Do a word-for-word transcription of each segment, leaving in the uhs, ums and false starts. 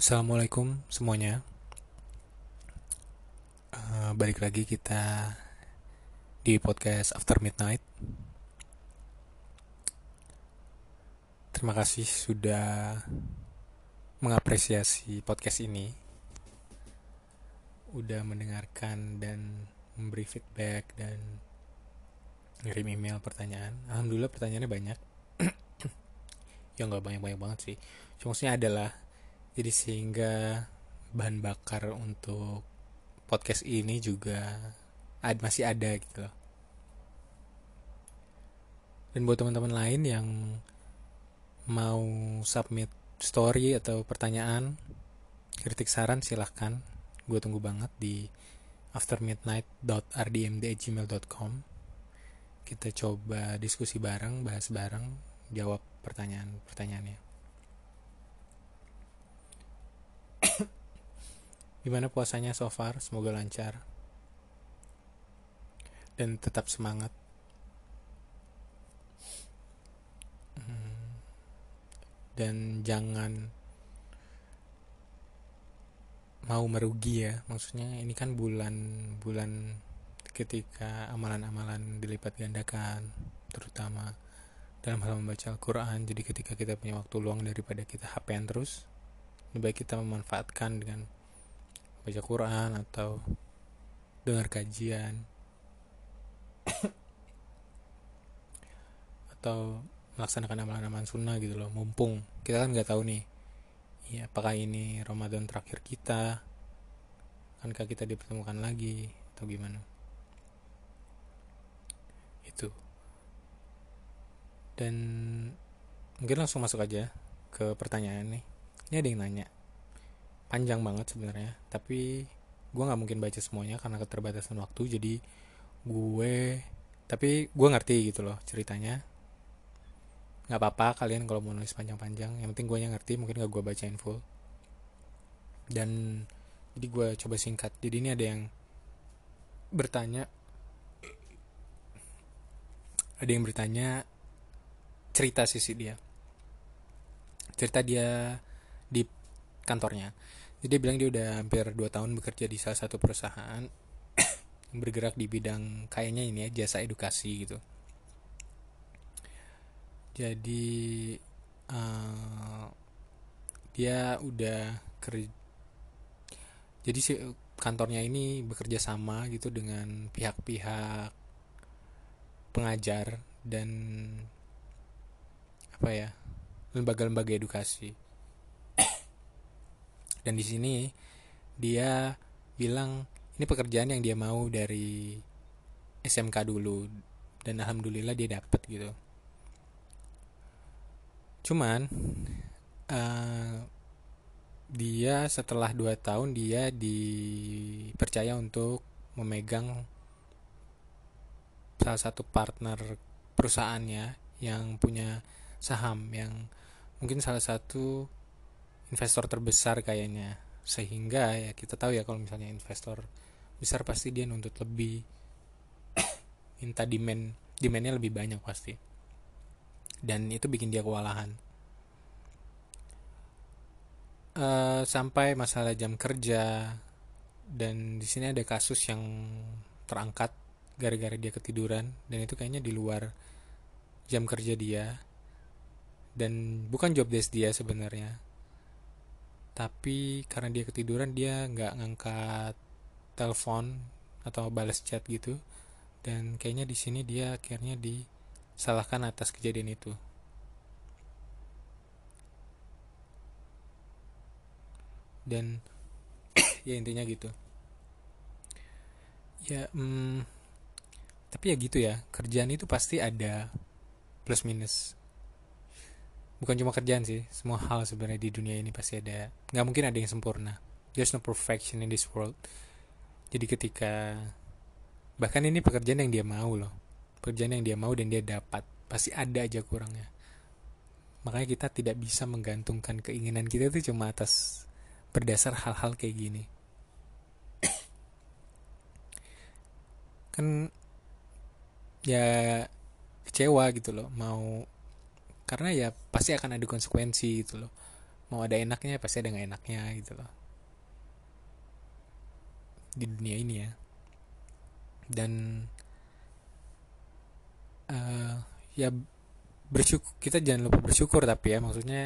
Assalamualaikum semuanya. Uh, balik lagi kita di podcast After Midnight. Terima kasih sudah mengapresiasi podcast ini, udah mendengarkan dan memberi feedback dan ngirim email pertanyaan. Alhamdulillah pertanyaannya banyak. Ya nggak banyak-banyak banget sih. Cuma maksudnya adalah jadi sehingga bahan bakar untuk podcast ini juga ad, masih ada gitu loh. Dan buat teman-teman lain yang mau submit story atau pertanyaan, kritik saran silahkan. Gue tunggu banget di after midnight dot r d m d at gmail dot com. Kita coba diskusi bareng, bahas bareng, jawab pertanyaan-pertanyaannya. Gimana puasanya so far? Semoga lancar dan tetap semangat. Dan jangan mau merugi ya. Maksudnya ini kan bulan-bulan ketika amalan-amalan dilipat gandakan, terutama dalam hal membaca Al-Quran. Jadi ketika kita punya waktu luang daripada kita H P-an terus, lebih baik kita memanfaatkan dengan baca Quran atau dengar kajian atau melaksanakan amalan-amalan sunnah gitu loh. Mumpung kita kan nggak tahu nih ya, apakah ini Ramadan terakhir kita, akankah kita dipertemukan lagi atau gimana itu. Dan mungkin langsung masuk aja ke pertanyaan nih. Ini ada yang nanya panjang banget sebenarnya, tapi gue nggak mungkin baca semuanya karena keterbatasan waktu. Jadi gue, tapi gue ngerti gitu loh ceritanya. Nggak apa-apa kalian kalau mau nulis panjang-panjang, yang penting gue yang ngerti. Mungkin nggak gue bacain full. Dan jadi gue coba singkat. Jadi ini ada yang bertanya, ada yang bertanya cerita sisi dia, cerita dia di kantornya. Jadi dia bilang dia udah hampir dua tahun bekerja di salah satu perusahaan yang bergerak di bidang kayaknya ini ya, jasa edukasi gitu. Jadi uh, dia udah kerja. Jadi si kantornya ini bekerja sama gitu dengan pihak-pihak pengajar dan apa ya, lembaga-lembaga edukasi. Dan di sini dia bilang ini pekerjaan yang dia mau dari S M K dulu, dan alhamdulillah dia dapet gitu. Cuman uh, dia setelah dua tahun dia dipercaya untuk memegang salah satu partner perusahaannya yang punya saham, yang mungkin salah satu investor terbesar kayaknya. Sehingga ya kita tahu ya, kalau misalnya investor besar pasti dia nuntut lebih, minta demand, demandnya lebih banyak pasti. Dan itu bikin dia kewalahan. Uh, sampai masalah jam kerja. Dan di sini ada kasus yang terangkat gara-gara dia ketiduran, dan itu kayaknya di luar jam kerja dia dan bukan job desk dia sebenarnya. Tapi karena dia ketiduran, dia nggak ngangkat telepon atau balas chat gitu. Dan kayaknya di sini dia akhirnya disalahkan atas kejadian itu. Dan ya intinya gitu. Ya, hmm, tapi ya gitu ya. Kerjaan itu pasti ada plus minus. Bukan cuma kerjaan sih, semua hal sebenarnya di dunia ini pasti ada. Gak mungkin ada yang sempurna. There's no perfection in this world. Jadi ketika, bahkan ini pekerjaan yang dia mau loh, pekerjaan yang dia mau dan dia dapat, pasti ada aja kurangnya. Makanya kita tidak bisa menggantungkan keinginan kita itu cuma atas berdasar hal-hal kayak gini. Kan ya kecewa gitu loh, mau, karena ya pasti akan ada konsekuensi gitu loh. mau ada enaknya pasti ada nggak enaknya gitu loh di dunia ini ya. Dan uh, ya bersyukur, kita jangan lupa bersyukur, tapi ya maksudnya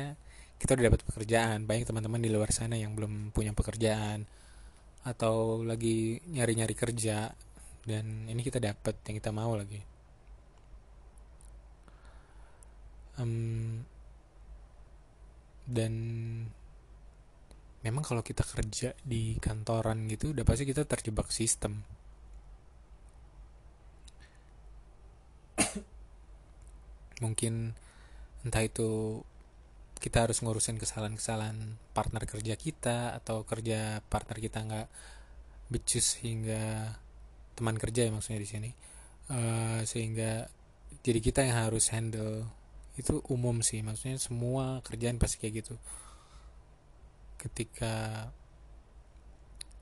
kita udah dapat pekerjaan. Banyak teman-teman di luar sana yang belum punya pekerjaan atau lagi nyari-nyari kerja, dan ini kita dapat yang kita mau lagi. Um, dan memang kalau kita kerja di kantoran gitu udah pasti kita terjebak sistem. Mungkin entah itu kita harus ngurusin kesalahan-kesalahan partner kerja kita, atau kerja partner kita nggak becus hingga teman kerja ya maksudnya di sini, uh, sehingga jadi kita yang harus handle. Itu umum sih, maksudnya semua kerjaan pasti kayak gitu. Ketika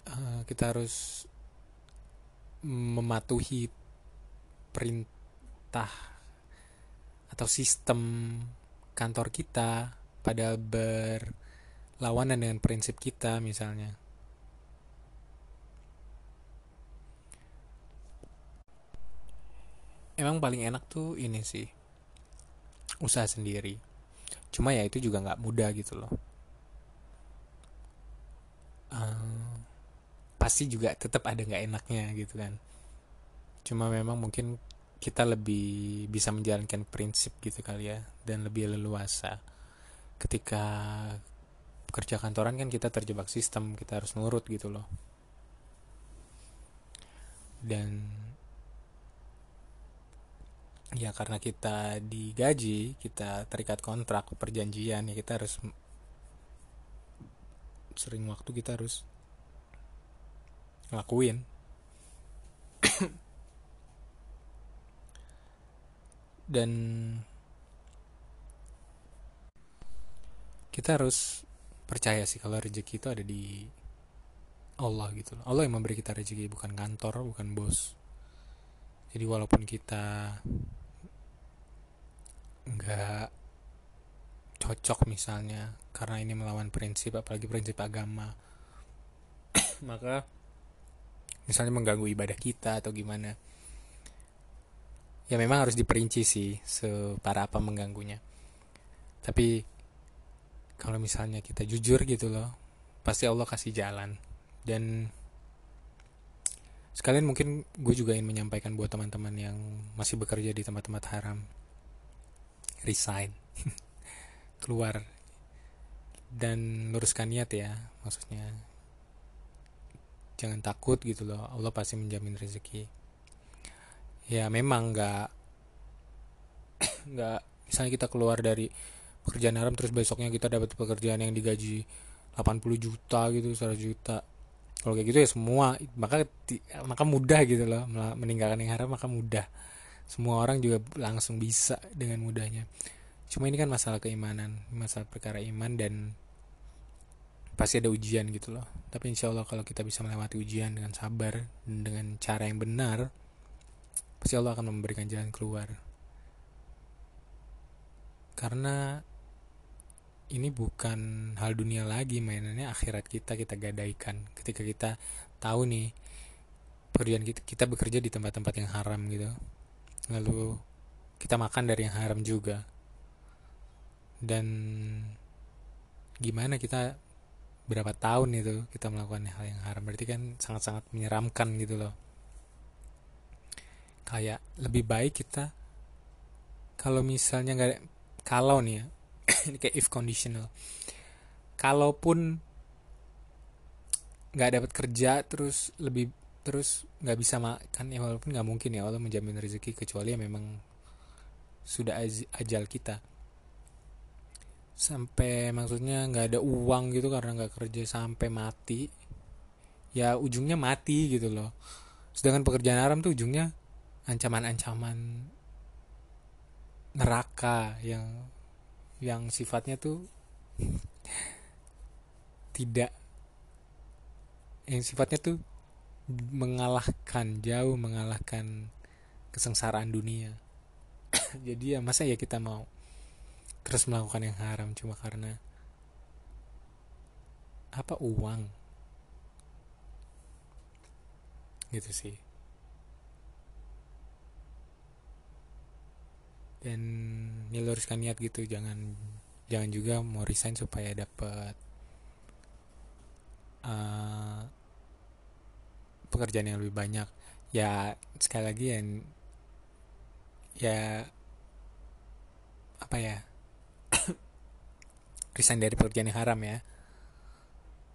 uh, kita harus mematuhi perintah atau sistem kantor kita padahal berlawanan dengan prinsip kita misalnya. Emang paling enak tuh ini sih, usaha sendiri. Cuma ya itu juga gak mudah gitu loh. Um, pasti juga tetap ada gak enaknya gitu kan. Cuma memang mungkin kita lebih bisa menjalankan prinsip gitu kali ya, dan lebih leluasa. Ketika kerja kantoran kan kita terjebak sistem, kita harus nurut gitu loh. Dan ya karena kita digaji, kita terikat kontrak, perjanjian, ya kita harus sering waktu kita harus ngelakuin. Dan kita harus percaya sih kalau rezeki itu ada di Allah gitu loh. Allah yang memberi kita rezeki, bukan kantor, bukan bos. Jadi walaupun kita nggak cocok misalnya karena ini melawan prinsip, apalagi prinsip agama, maka misalnya mengganggu ibadah kita atau gimana, ya memang harus diperinci sih separah apa mengganggunya. Tapi kalau misalnya kita jujur gitu loh, pasti Allah kasih jalan. Dan sekalian mungkin gue juga ingin menyampaikan buat teman-teman yang masih bekerja di tempat-tempat haram, resign, keluar, dan luruskan niat ya. Maksudnya jangan takut gitu loh, Allah pasti menjamin rezeki. Ya memang nggak nggak misalnya kita keluar dari pekerjaan haram terus besoknya kita dapat pekerjaan yang digaji delapan puluh juta gitu, seratus juta. Kalau kayak gitu ya semua maka maka mudah gitu loh, meninggalkan yang haram maka mudah. Semua orang juga langsung bisa dengan mudahnya. Cuma ini kan masalah keimanan, masalah perkara iman, dan pasti ada ujian gitu loh. Tapi insya Allah kalau kita bisa melewati ujian dengan sabar dan dengan cara yang benar, pasti Allah akan memberikan jalan keluar. Karena ini bukan hal dunia lagi, mainannya akhirat kita kita gadaikan. Ketika kita tahu nih pekerjaan kita, kita bekerja di tempat-tempat yang haram gitu, lalu kita makan dari yang haram juga, dan gimana kita berapa tahun itu kita melakukan hal yang haram, berarti kan sangat-sangat menyeramkan gitu loh. Kayak lebih baik kita kalau misalnya nggak, kalau nih ya ini kayak if conditional, kalaupun nggak dapat kerja terus lebih terus nggak bisa makan ya, walaupun nggak mungkin ya Allah menjamin rezeki kecuali ya memang sudah ajal kita, sampai maksudnya nggak ada uang gitu karena nggak kerja sampai mati, ya ujungnya mati gitu loh. Sedangkan pekerjaan haram tuh ujungnya ancaman-ancaman neraka yang yang sifatnya tuh tidak, yang sifatnya tuh mengalahkan, jauh mengalahkan kesengsaraan dunia. Jadi ya masa ya kita mau terus melakukan yang haram cuma karena apa uang gitu sih. Dan ya luruskan niat gitu, jangan jangan juga mau resign supaya dapat uh, pekerjaan yang lebih banyak. Ya sekali lagi yang ya apa ya resign dari pekerjaan yang haram ya.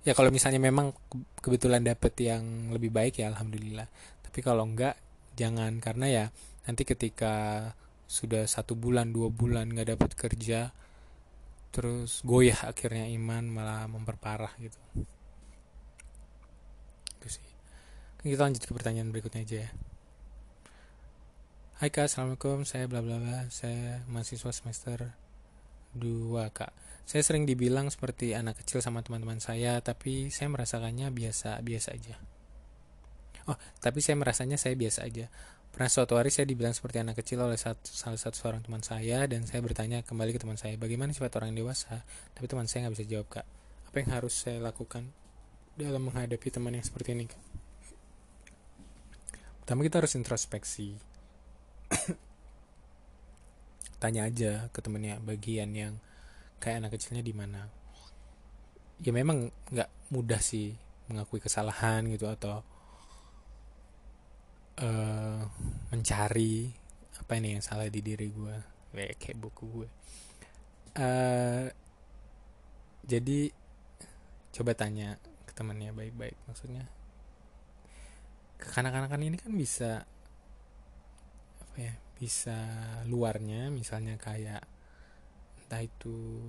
Ya kalau misalnya memang kebetulan dapat yang lebih baik ya alhamdulillah. Tapi kalau enggak jangan, karena ya nanti ketika sudah satu bulan dua bulan nggak dapat kerja terus goyah akhirnya iman, malah memperparah gitu. Itu sih. Kita lanjut ke pertanyaan berikutnya aja ya. Hai Kak, Assalamualaikum, saya bla bla bla, saya mahasiswa semester dua Kak. Saya sering dibilang seperti anak kecil sama teman-teman saya, tapi saya merasakannya biasa-biasa aja. Oh, tapi saya merasanya saya biasa aja. Pernah suatu hari saya dibilang seperti anak kecil oleh satu, salah satu seorang teman saya, dan saya bertanya kembali ke teman saya, bagaimana sifat orang dewasa? Tapi teman saya nggak bisa jawab, Kak. Apa yang harus saya lakukan dalam menghadapi teman yang seperti ini, Kak? Pertama kita harus introspeksi. Tanya aja ke temannya bagian yang kayak anak kecilnya di mana. Ya memang nggak mudah sih mengakui kesalahan gitu, atau uh, mencari apa ini yang salah di diri gue, kayak buku gue. Uh, jadi coba tanya ke temannya baik-baik, maksudnya kanak-kanakan ini kan bisa apa ya, bisa luarnya, misalnya kayak entah itu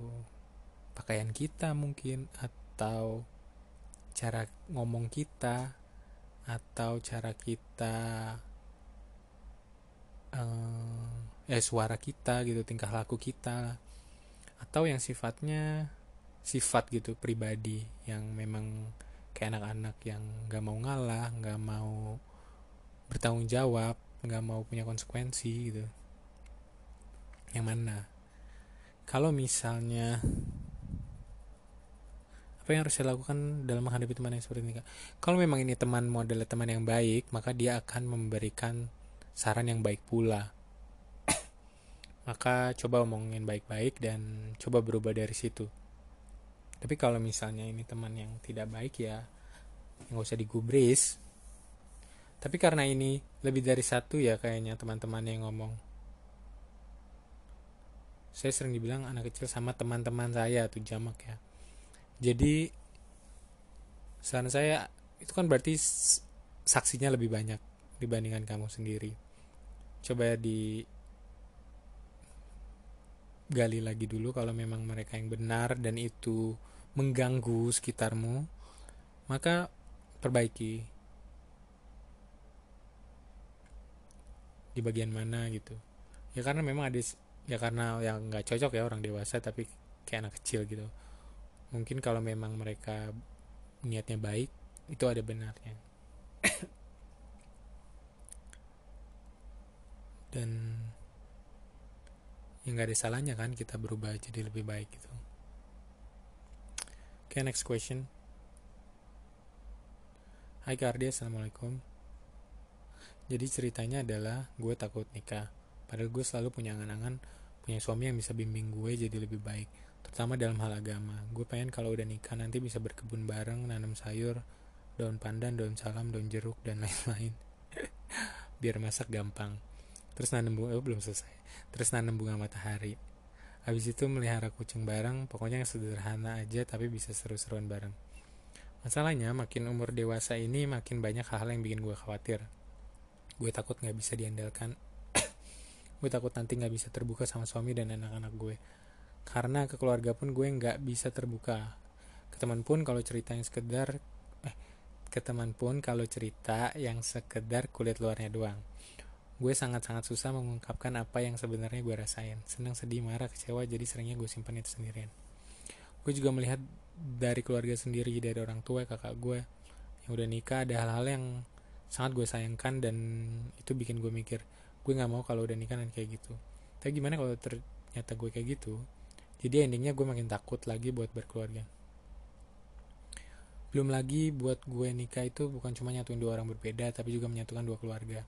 pakaian kita mungkin, atau cara ngomong kita, atau cara kita eh, eh suara kita gitu, tingkah laku kita, atau yang sifatnya sifat gitu pribadi yang memang kayak anak-anak yang nggak mau ngalah, nggak mau bertanggung jawab, nggak mau punya konsekuensi gitu. Yang mana? Kalau misalnya apa yang harus saya lakukan dalam menghadapi teman yang seperti ini, Kak? Kalau memang ini teman model teman yang baik, maka dia akan memberikan saran yang baik pula. Maka coba omongin baik-baik dan coba berubah dari situ. Tapi kalau misalnya ini teman yang tidak baik ya nggak usah digubris. Tapi karena ini lebih dari satu ya kayaknya teman-teman yang ngomong. Saya sering dibilang anak kecil sama teman-teman saya, tuh jamak ya. Jadi saran saya itu kan berarti saksinya lebih banyak dibandingkan kamu sendiri. Coba di gali lagi dulu, kalau memang mereka yang benar dan itu mengganggu sekitarmu, maka perbaiki di bagian mana gitu. Ya karena memang ada, ya karena yang nggak cocok ya orang dewasa tapi kayak anak kecil gitu. Mungkin kalau memang mereka niatnya baik, itu ada benarnya. Dan ya nggak ada salahnya kan kita berubah jadi lebih baik gitu. Oke, okay, next question. Hai Kak Ardi, Assalamualaikum. Jadi ceritanya adalah gue takut nikah. Padahal gue selalu punya angan-angan punya suami yang bisa bimbing gue jadi lebih baik, terutama dalam hal agama. Gue pengen kalau udah nikah nanti bisa berkebun bareng, nanam sayur, daun pandan, daun salam, daun jeruk, dan lain-lain. Biar masak gampang. Terus nanam bunga, oh, belum selesai. Terus nanam bunga matahari. Habis itu melihara kucing bareng, pokoknya yang sederhana aja tapi bisa seru-seruan bareng. Masalahnya makin umur dewasa ini makin banyak hal-hal yang bikin gue khawatir. Gue takut gak bisa diandalkan. Gue takut nanti gak bisa terbuka sama suami dan anak-anak gue. Karena ke keluarga pun gue gak bisa terbuka. Ke teman pun kalau cerita yang sekedar eh, Ke teman pun kalau cerita yang sekedar kulit luarnya doang. Gue sangat-sangat susah mengungkapkan apa yang sebenarnya gue rasain. Senang, sedih, marah, kecewa, jadi seringnya gue simpan itu sendirian. Gue juga melihat dari keluarga sendiri, dari orang tua, kakak gue yang udah nikah, ada hal-hal yang sangat gue sayangkan dan itu bikin gue mikir, gue nggak mau kalau udah nikah nanti kayak gitu. Tapi gimana kalau ternyata gue kayak gitu? Jadi endingnya gue makin takut lagi buat berkeluarga. Belum lagi buat gue nikah itu bukan cuma nyatuin dua orang berbeda, tapi juga menyatukan dua keluarga.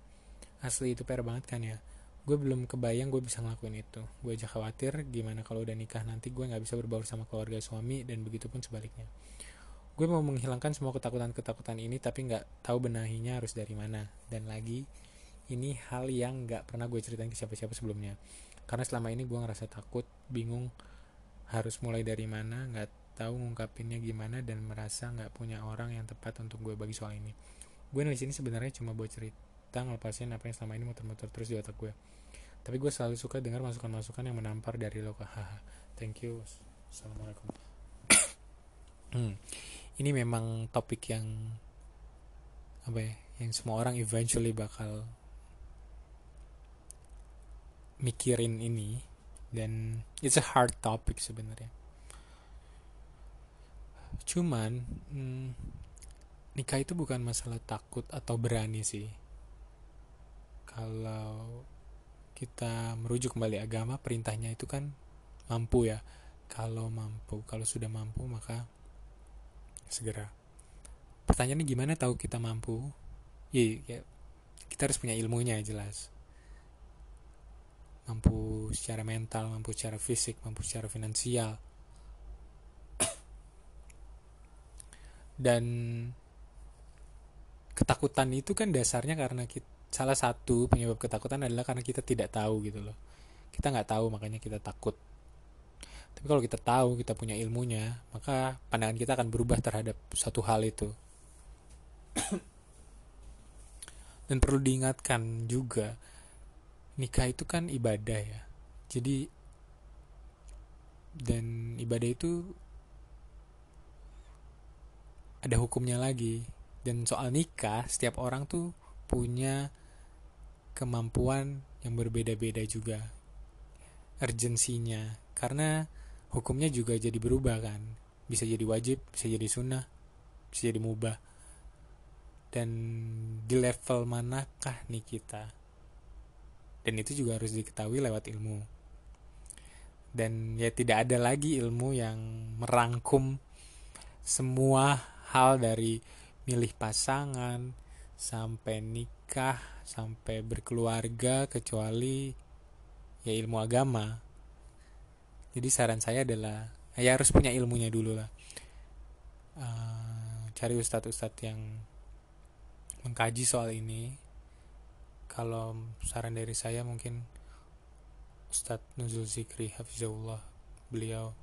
Asli itu P R banget kan ya. Gue belum kebayang gue bisa ngelakuin itu. Gue aja khawatir gimana kalau udah nikah nanti gue gak bisa berbaur sama keluarga suami, dan begitu pun sebaliknya. Gue mau menghilangkan semua ketakutan-ketakutan ini, tapi gak tahu benahinya harus dari mana. Dan lagi, ini hal yang gak pernah gue ceritain ke siapa-siapa sebelumnya. Karena selama ini gue ngerasa takut, bingung harus mulai dari mana, gak tahu ngungkapinnya gimana, dan merasa gak punya orang yang tepat untuk gue bagi soal ini. Gue nulis ini sebenarnya cuma buat cerita, ngelepasin apa yang selama ini muter-muter terus di otak gue. Tapi gue selalu suka dengar masukan-masukan yang menampar dari lo. Haha. Thank you. Assalamualaikum. hmm. Ini memang topik yang apa ya? Yang semua orang eventually bakal mikirin ini, dan it's a hard topic sebenarnya. Cuman hmm, nikah itu bukan masalah takut atau berani sih. Kalau kita merujuk kembali agama, perintahnya itu kan mampu ya. Kalau mampu, kalau sudah mampu maka segera. Pertanyaannya gimana tahu kita mampu? Ya, ya kita harus punya ilmunya ya, jelas. Mampu secara mental, mampu secara fisik, mampu secara finansial. Dan ketakutan itu kan dasarnya karena kita, salah satu penyebab ketakutan adalah karena kita tidak tahu gitu loh. Kita nggak tahu makanya kita takut. Tapi kalau kita tahu, kita punya ilmunya, maka pandangan kita akan berubah terhadap satu hal itu. Dan perlu diingatkan juga, nikah itu kan ibadah ya. Jadi, dan ibadah itu ada hukumnya lagi. Dan soal nikah, setiap orang tuh punya kemampuan yang berbeda-beda juga urgensinya, karena hukumnya juga jadi berubah kan, bisa jadi wajib, bisa jadi sunnah, bisa jadi mubah, dan di level manakah nih kita, dan itu juga harus diketahui lewat ilmu. Dan ya tidak ada lagi ilmu yang merangkum semua hal dari milih pasangan sampai nikah, sampai berkeluarga, kecuali ya ilmu agama. Jadi saran saya adalah, ya harus punya ilmunya dulu lah. Uh, cari ustadz-ustadz yang mengkaji soal ini. Kalau saran dari saya mungkin Ustadz Nuzul Zikri, hafizahullah. Beliau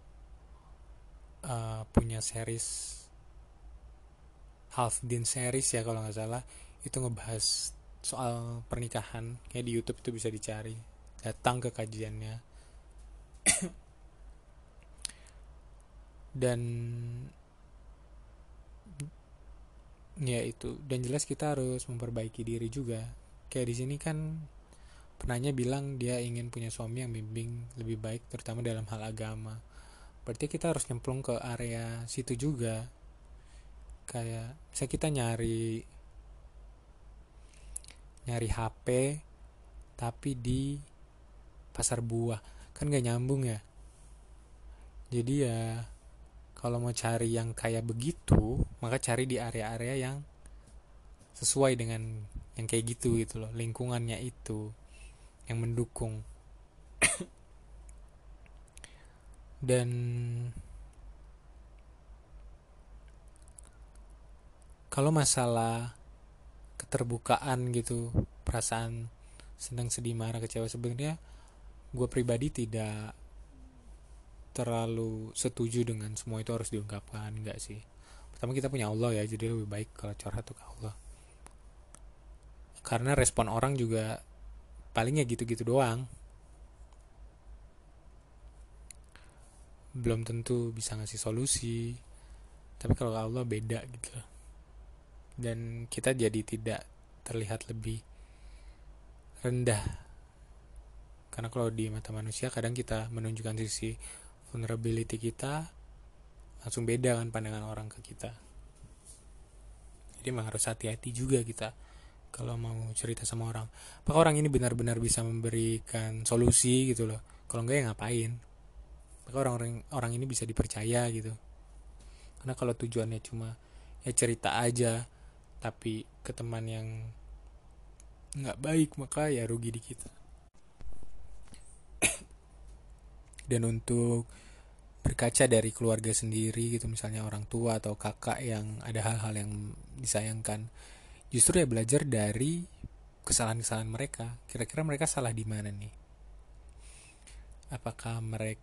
uh, punya series, Half-Deen series ya kalau nggak salah, itu ngebahas soal pernikahan, kayak di YouTube itu bisa dicari, datang ke kajiannya. Dan ya itu, dan jelas kita harus memperbaiki diri juga. Kayak di sini kan penanya bilang dia ingin punya suami yang bimbing lebih baik, terutama dalam hal agama. Berarti kita harus nyemplung ke area situ juga. Kayak misalnya kita nyari nyari H P tapi di pasar buah kan gak nyambung ya. Jadi ya kalau mau cari yang kayak begitu, maka cari di area-area yang sesuai dengan yang kayak gitu gitu loh, lingkungannya itu yang mendukung. Dan kalau masalah keterbukaan gitu, perasaan senang, sedih, marah, kecewa, sebenarnya gue pribadi tidak terlalu setuju dengan semua itu harus diungkapkan, enggak sih. Pertama kita punya Allah ya, jadi lebih baik kalau curhat tuh ke Allah. Karena respon orang juga palingnya gitu-gitu doang. Belum tentu bisa ngasih solusi. Tapi kalau ke Allah beda gitu loh. Dan kita jadi tidak terlihat lebih rendah, karena kalau di mata manusia kadang kita menunjukkan sisi vulnerability kita, langsung beda kan pandangan orang ke kita. Jadi memang harus hati-hati juga kita kalau mau cerita sama orang, apakah orang ini benar-benar bisa memberikan solusi gitu loh. Kalau enggak ya ngapain, apakah orang-orang orang ini bisa dipercaya gitu. Karena kalau tujuannya cuma ya cerita aja, tapi ke teman yang nggak baik maka ya rugi di kita. Dan untuk berkaca dari keluarga sendiri gitu, misalnya orang tua atau kakak yang ada hal-hal yang disayangkan, justru ya belajar dari kesalahan-kesalahan mereka. Kira-kira mereka salah di mana nih? Apakah mereka,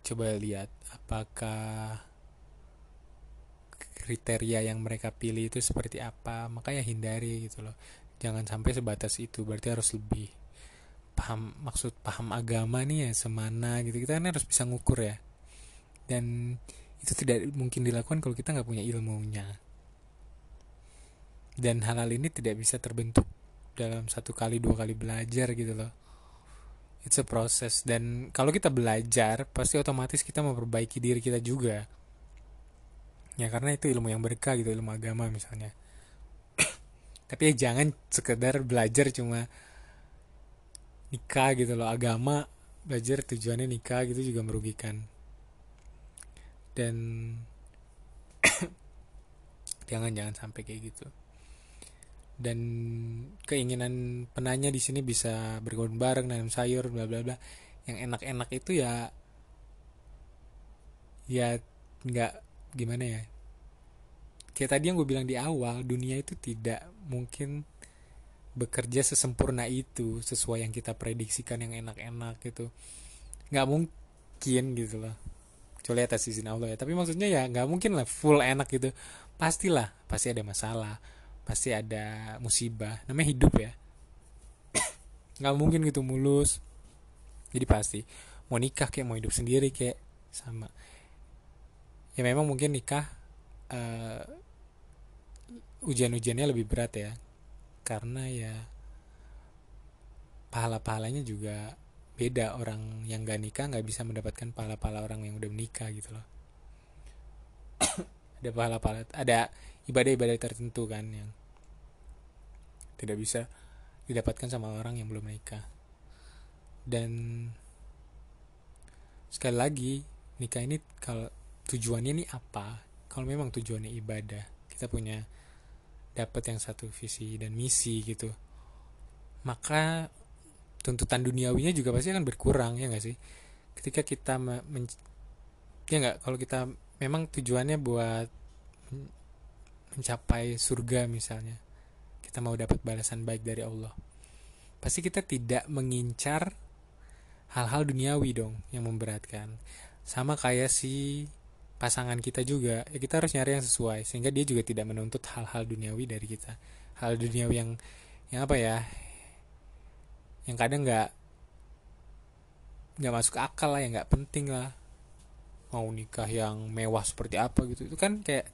coba lihat, apakah kriteria yang mereka pilih itu seperti apa? Makanya hindari gitu loh. Jangan sampai sebatas itu. Berarti harus lebih paham, maksud paham agama nih ya semana gitu. Kita kan harus bisa ngukur ya. Dan itu tidak mungkin dilakukan kalau kita nggak punya ilmunya. Dan hal-hal ini tidak bisa terbentuk dalam satu kali dua kali belajar gitu loh. It's a process. Dan kalau kita belajar pasti otomatis kita memperbaiki diri kita juga. Ya karena itu ilmu yang berkah gitu, ilmu agama misalnya. Tapi ya jangan sekedar belajar cuma nikah gitu loh. Agama belajar tujuannya nikah gitu juga merugikan. Dan jangan-jangan sampai kayak gitu. Dan keinginan penanya di sini bisa berkebun bareng, nanam sayur, bla bla bla. Yang enak-enak itu ya ya enggak, gimana ya? Kayak tadi yang gue bilang di awal, dunia itu tidak mungkin bekerja sesempurna itu, sesuai yang kita prediksikan yang enak-enak gitu. Gak mungkin gitu loh. Kecuali atas izin Allah ya. Tapi maksudnya ya gak mungkin lah full enak gitu. Pastilah, pasti ada masalah, pasti ada musibah. Namanya hidup ya. Gak mungkin gitu mulus. Jadi pasti, mau nikah kayak mau hidup sendiri kayak sama. Ya memang mungkin nikah uh, ujian-ujiannya lebih berat ya, karena ya pahala-pahalanya juga beda. Orang yang gak nikah gak bisa mendapatkan pahala-pahala orang yang udah menikah gitu loh. Ada pahala-pahala, ada ibadah-ibadah tertentu kan yang tidak bisa didapatkan sama orang yang belum menikah. Dan sekali lagi, nikah ini kalau tujuannya ini apa? Kalau memang tujuannya ibadah, kita punya dapat yang satu visi dan misi gitu, maka tuntutan duniawinya juga pasti akan berkurang, ya nggak sih? Ketika kita men- ya nggak, kalau kita memang tujuannya buat men- mencapai surga misalnya, kita mau dapat balasan baik dari Allah, pasti kita tidak mengincar hal-hal duniawi dong yang memberatkan. Sama kayak si pasangan kita juga, ya kita harus nyari yang sesuai sehingga dia juga tidak menuntut hal-hal duniawi dari kita, hal duniawi yang yang apa ya, yang kadang nggak nggak masuk akal lah, yang nggak penting lah. Mau nikah yang mewah seperti apa gitu, itu kan kayak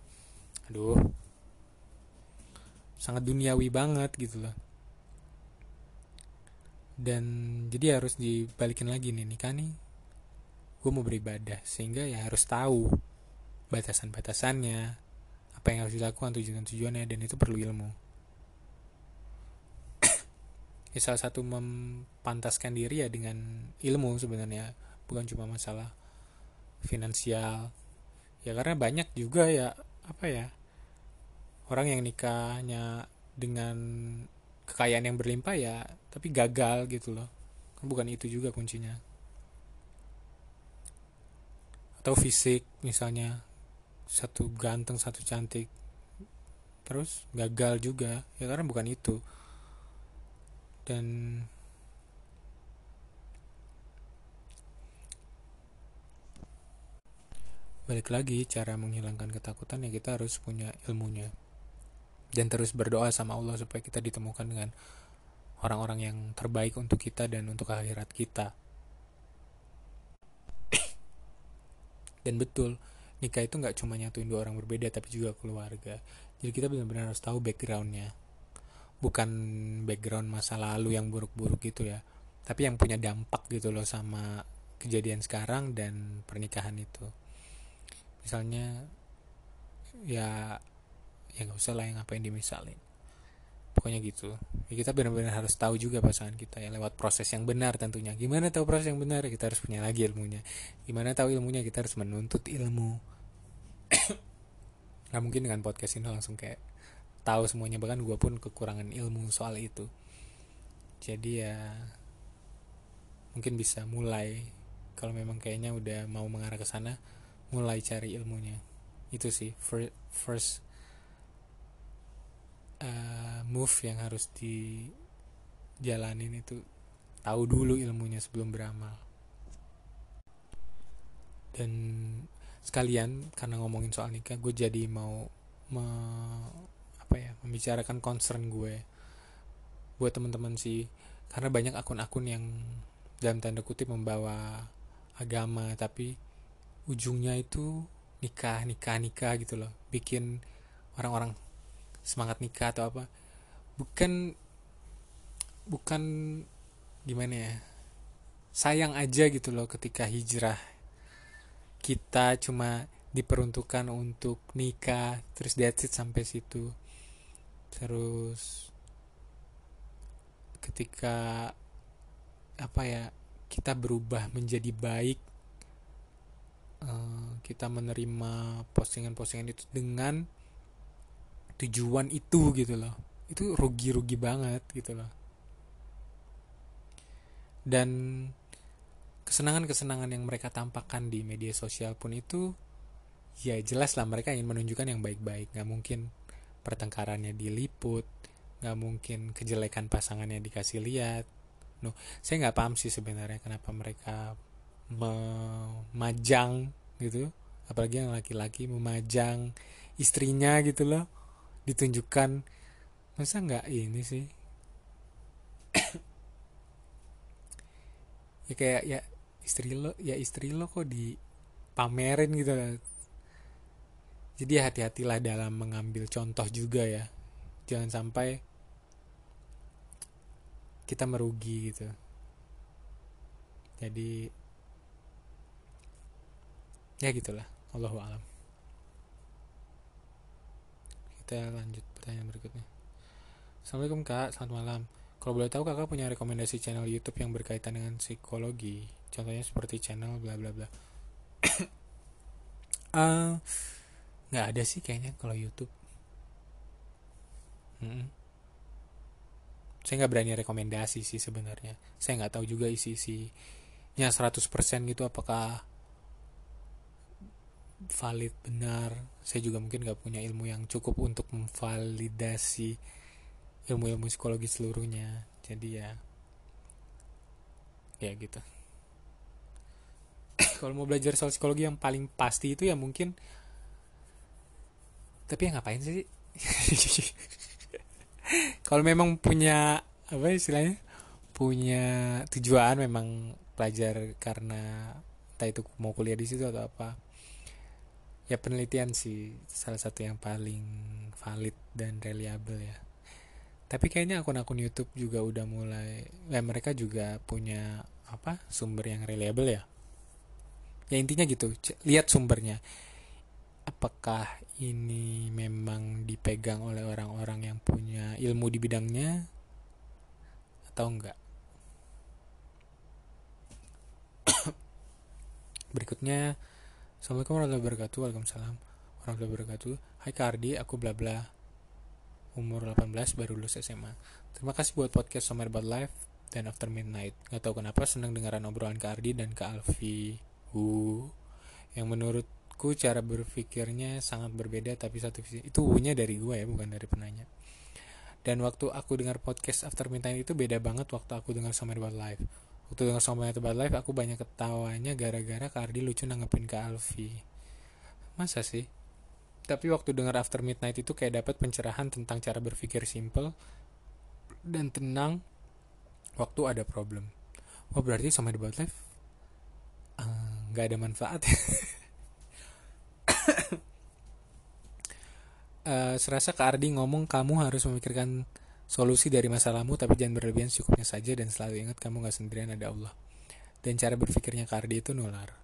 aduh sangat duniawi banget gitu loh. Dan jadi harus dibalikin lagi nih, nikah nih gue mau beribadah, sehingga ya harus tahu batasan-batasannya, apa yang harus dilakukan, tujuan-tujuannya, dan itu perlu ilmu. Ya, salah satu mempantaskan diri ya dengan ilmu sebenarnya, bukan cuma masalah finansial. Ya karena banyak juga ya, apa ya, orang yang nikahnya dengan kekayaan yang berlimpah ya, tapi gagal gitu loh. Bukan itu juga kuncinya. Atau fisik misalnya, satu ganteng satu cantik terus gagal juga ya, karena bukan itu. Dan balik lagi, cara menghilangkan ketakutan ya kita harus punya ilmunya dan terus berdoa sama Allah supaya kita ditemukan dengan orang-orang yang terbaik untuk kita dan untuk akhirat kita. Dan betul, nikah itu gak cuma nyatuin dua orang berbeda, tapi juga keluarga. Jadi kita benar-benar harus tahu backgroundnya. Bukan background masa lalu yang buruk-buruk gitu ya, tapi yang punya dampak gitu loh sama kejadian sekarang dan pernikahan itu. Misalnya, ya ya gak usah lah yang ngapain dimisalin. Pokoknya gitu ya, kita benar-benar harus tahu juga pasangan kita ya, lewat proses yang benar tentunya. Gimana tahu proses yang benar? Kita harus punya lagi ilmunya. Gimana tahu ilmunya? Kita harus menuntut ilmu. Gak mungkin dengan podcast ini langsung kayak tahu semuanya, bahkan gue pun kekurangan ilmu soal itu. Jadi ya mungkin bisa mulai, kalau memang kayaknya udah mau mengarah ke sana, mulai cari ilmunya. Itu sih first, first uh, move yang harus dijalanin, itu tahu dulu ilmunya sebelum beramal. Dan sekalian karena ngomongin soal nikah, gue jadi mau me, apa ya membicarakan concern gue buat teman-teman sih, karena banyak akun-akun yang dalam tanda kutip membawa agama tapi ujungnya itu nikah nikah nikah gitu loh, bikin orang-orang semangat nikah atau apa. Bukan bukan gimana ya, sayang aja gitu loh ketika hijrah kita cuma diperuntukkan untuk nikah, terus that's it, sampai situ. Terus ketika apa ya, kita berubah menjadi baik, kita menerima postingan-postingan itu dengan tujuan itu gitu loh, itu rugi-rugi banget gitu loh. Dan kesenangan-kesenangan yang mereka tampakkan di media sosial pun itu, ya jelas lah mereka ingin menunjukkan yang baik-baik. Gak mungkin pertengkarannya diliput, gak mungkin kejelekan pasangannya dikasih lihat. No, saya gak paham sih sebenarnya kenapa mereka memajang gitu, apalagi yang laki-laki memajang istrinya gitu loh, ditunjukkan. Masa gak ini sih? Ya kayak ya istri lo ya istri lo kok dipamerin gitu. Jadi hati-hatilah dalam mengambil contoh juga ya, jangan sampai kita merugi gitu. Jadi ya gitulah, Allahu a'lam. Kita lanjut pertanyaan berikutnya. Assalamualaikum kak, selamat malam. Kalau boleh tahu kakak punya rekomendasi channel YouTube yang berkaitan dengan psikologi, contohnya seperti channel bla bla bla. uh, Gak ada sih kayaknya kalau YouTube. Mm-mm. Saya gak berani rekomendasi sih sebenarnya. Saya gak tahu juga isi-isinya seratus persen gitu, apakah valid benar. Saya juga mungkin gak punya ilmu yang cukup untuk memvalidasi ilmu-ilmu psikologi seluruhnya. Jadi ya ya gitu. Kalau mau belajar soal psikologi yang paling pasti itu ya mungkin, tapi ya ngapain sih? Kalau memang punya apa istilahnya, punya tujuan memang belajar karena entah itu mau kuliah di situ atau apa, ya penelitian sih salah satu yang paling valid dan reliable ya. Tapi kayaknya akun-akun YouTube juga udah mulai, nah mereka juga punya apa sumber yang reliable ya. Ya intinya gitu, lihat sumbernya. Apakah ini memang dipegang oleh orang-orang yang punya ilmu di bidangnya atau enggak? Berikutnya, Assalamualaikum warahmatullahi wabarakatuh. Waalaikumsalam warahmatullahi wabarakatuh. Hai Kak Ardi, aku bla bla. Umur delapan belas baru lulus S M A. Terima kasih buat podcast Summer About Life dan After Midnight. Gak tahu kenapa seneng dengeran obrolan Kak Ardi dan Kak Alfi Wu, yang menurutku cara berpikirnya sangat berbeda tapi satu visi. Itu Wu-nya dari gue ya, bukan dari penanya. Dan waktu aku dengar podcast After Midnight itu beda banget waktu aku dengar Summer About Life. Waktu dengar Summer About Life aku banyak ketawanya gara-gara Kak Ardi lucu nanggepin Kak Alfi. Masa sih? Tapi waktu dengar After Midnight itu kayak dapat pencerahan tentang cara berpikir simple dan tenang waktu ada problem. Oh berarti sama di About Life uh, gak ada manfaat. uh, Serasa Kak Ardi ngomong kamu harus memikirkan solusi dari masalahmu, tapi jangan berlebihan, cukupnya saja. Dan selalu ingat kamu gak sendirian, ada Allah. Dan cara berpikirnya Kak Ardi itu nular.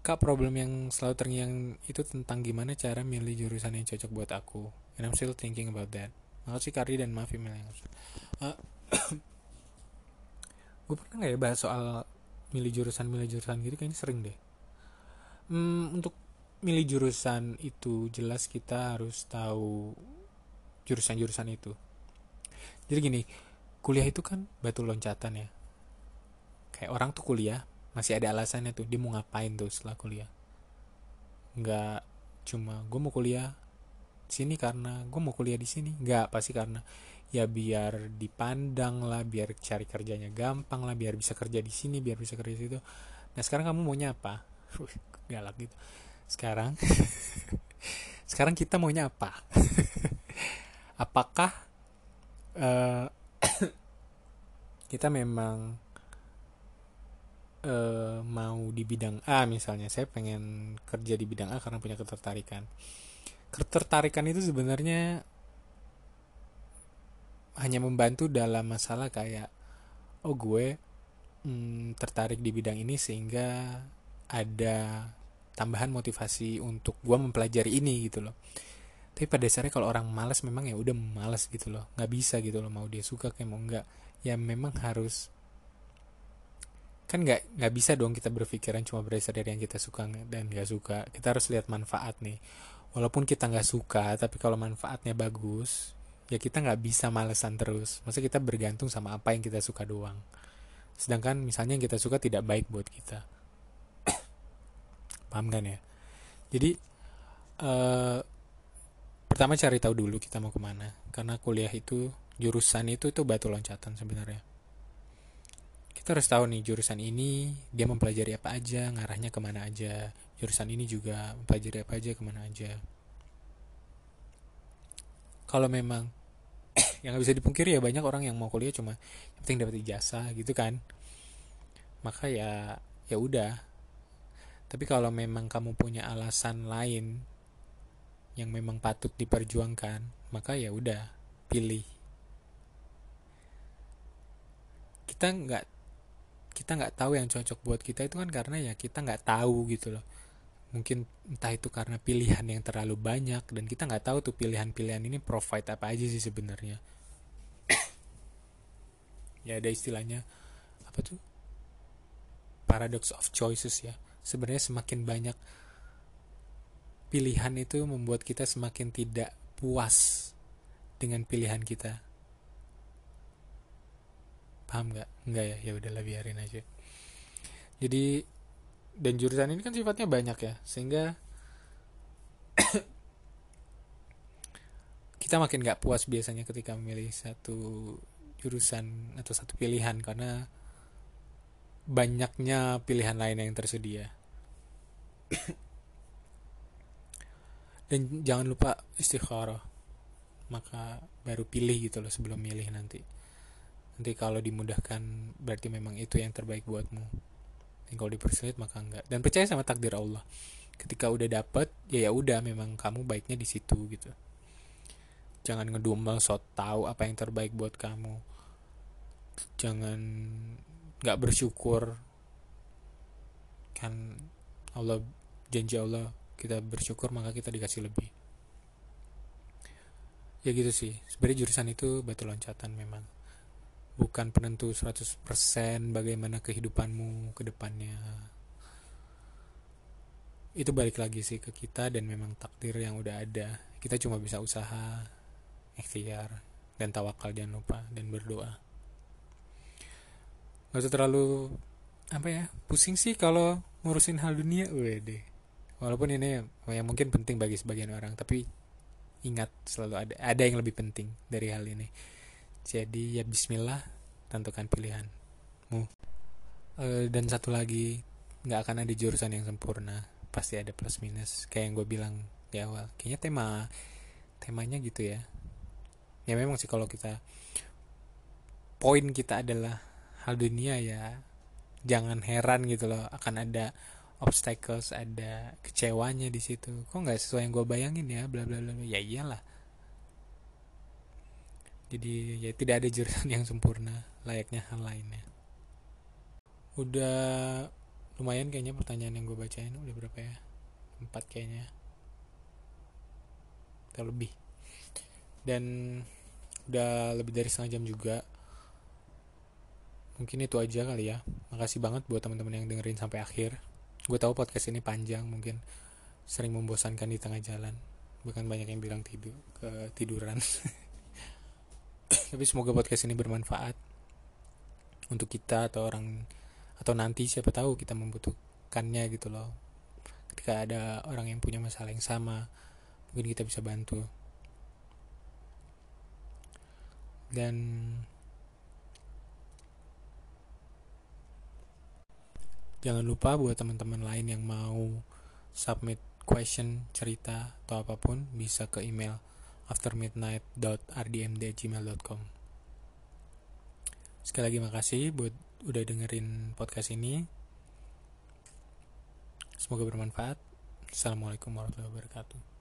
Kak, problem yang selalu terngiang itu tentang gimana cara milih jurusan yang cocok buat aku. And I'm still thinking about that. Makasih Kak Ardi dan maaf email yang harus. Uh, Gue pernah gak ya bahas soal milih jurusan-milih jurusan gitu? Kayaknya sering deh. Hmm, untuk milih jurusan itu jelas kita harus tahu jurusan-jurusan itu. Jadi gini, kuliah itu kan batu loncatan ya. Kayak orang tuh kuliah masih ada alasannya tuh, dia mau ngapain tuh setelah kuliah. Nggak cuma gue mau kuliah sini karena gue mau kuliah di sini, nggak, pasti karena ya biar dipandang lah, biar cari kerjanya gampang lah, biar bisa kerja di sini, biar bisa kerja di situ. Nah sekarang kamu maunya apa? Galak gitu. Sekarang, sekarang kita maunya apa? Apakah uh, kita memang Uh, mau di bidang A misalnya. Saya pengen kerja di bidang A karena punya ketertarikan. Ketertarikan itu sebenarnya hanya membantu dalam masalah kayak, oh gue hmm, tertarik di bidang ini sehingga ada tambahan motivasi untuk gue mempelajari ini gitu loh. Tapi pada dasarnya kalau orang malas memang ya udah malas gitu loh. Gak bisa gitu loh, mau dia suka kayak mau enggak, ya memang harus. Kan gak, gak bisa dong kita berpikiran cuma berdasar dari yang kita suka dan gak suka. Kita harus lihat manfaat nih. Walaupun kita gak suka, tapi kalau manfaatnya bagus, ya kita gak bisa malesan terus. Maksudnya kita bergantung sama apa yang kita suka doang. Sedangkan misalnya yang kita suka tidak baik buat kita. Paham kan ya? Jadi, eh, pertama cari tahu dulu kita mau kemana. Karena kuliah itu, jurusan itu, itu batu loncatan sebenarnya. Kita harus tahu nih, jurusan ini dia mempelajari apa aja, ngarahnya kemana aja. Jurusan ini juga mempelajari apa aja, kemana aja. Kalau memang yang gak bisa dipungkiri ya banyak orang yang mau kuliah cuma yang penting dapat ijazah gitu kan. Maka ya ya udah. Tapi kalau memang kamu punya alasan lain yang memang patut diperjuangkan, maka ya udah, pilih. Kita nggak kita nggak tahu yang cocok buat kita itu kan karena ya kita nggak tahu gitu loh. Mungkin entah itu karena pilihan yang terlalu banyak dan kita nggak tahu tuh pilihan-pilihan ini provide apa aja sih sebenarnya. Ya ada istilahnya apa tuh, paradox of choices ya. Sebenarnya semakin banyak pilihan itu membuat kita semakin tidak puas dengan pilihan kita. Paham nggak? Nggak ya? Ya udahlah biarin aja. Jadi, dan jurusan ini kan sifatnya banyak ya, sehingga kita makin nggak puas biasanya ketika memilih satu jurusan atau satu pilihan karena banyaknya pilihan lain yang tersedia. Dan jangan lupa istikharah, maka baru pilih gitu loh sebelum milih nanti. Nanti kalau dimudahkan berarti memang itu yang terbaik buatmu. Dan kalau dipersulit maka enggak. Dan percaya sama takdir Allah. Ketika udah dapet, ya ya udah memang kamu baiknya di situ gitu. Jangan ngedumel so tahu apa yang terbaik buat kamu. Jangan enggak bersyukur. Kan Allah, janji Allah kita bersyukur maka kita dikasih lebih. Ya gitu sih. Sebenarnya jurusan itu batu loncatan memang. Bukan penentu seratus persen bagaimana kehidupanmu ke depannya. Itu balik lagi sih ke kita dan memang takdir yang udah ada. Kita cuma bisa usaha, ikhtiar, dan tawakal jangan lupa, dan berdoa. Gak usah terlalu apa ya, pusing sih kalau ngurusin hal dunia. Wede. Walaupun ini yang mungkin penting bagi sebagian orang, tapi ingat selalu ada ada yang lebih penting dari hal ini. Jadi ya bismillah, tentukan pilihanmu. E, dan satu lagi, gak akan ada jurusan yang sempurna. Pasti ada plus minus. Kayak yang gue bilang di awal. Kayaknya tema temanya gitu ya. Ya memang sih kalau kita, poin kita adalah hal dunia ya, jangan heran gitu loh. Akan ada obstacles, ada kecewanya di situ. Kok gak sesuai yang gue bayangin ya, bla bla bla. Ya iyalah. Jadi ya tidak ada jurusan yang sempurna, layaknya hal lainnya. Udah lumayan kayaknya pertanyaan yang gue bacain. Udah berapa ya? Empat kayaknya. Atau lebih. Dan udah lebih dari setengah jam juga. Mungkin itu aja kali ya. Makasih banget buat teman-teman yang dengerin sampai akhir. Gue tahu podcast ini panjang mungkin. sering membosankan di tengah jalan. Bahkan banyak yang bilang tidur, ketiduran. Tapi semoga podcast ini bermanfaat untuk kita atau orang, atau nanti siapa tahu kita membutuhkannya gitu loh. Ketika ada orang yang punya masalah yang sama, mungkin kita bisa bantu. Dan jangan lupa buat teman-teman lain yang mau submit question, cerita, atau apapun, bisa ke email after midnight dot r d m d at gmail dot com. Sekali lagi makasih buat udah dengerin podcast ini. Semoga bermanfaat. Assalamualaikum warahmatullahi wabarakatuh.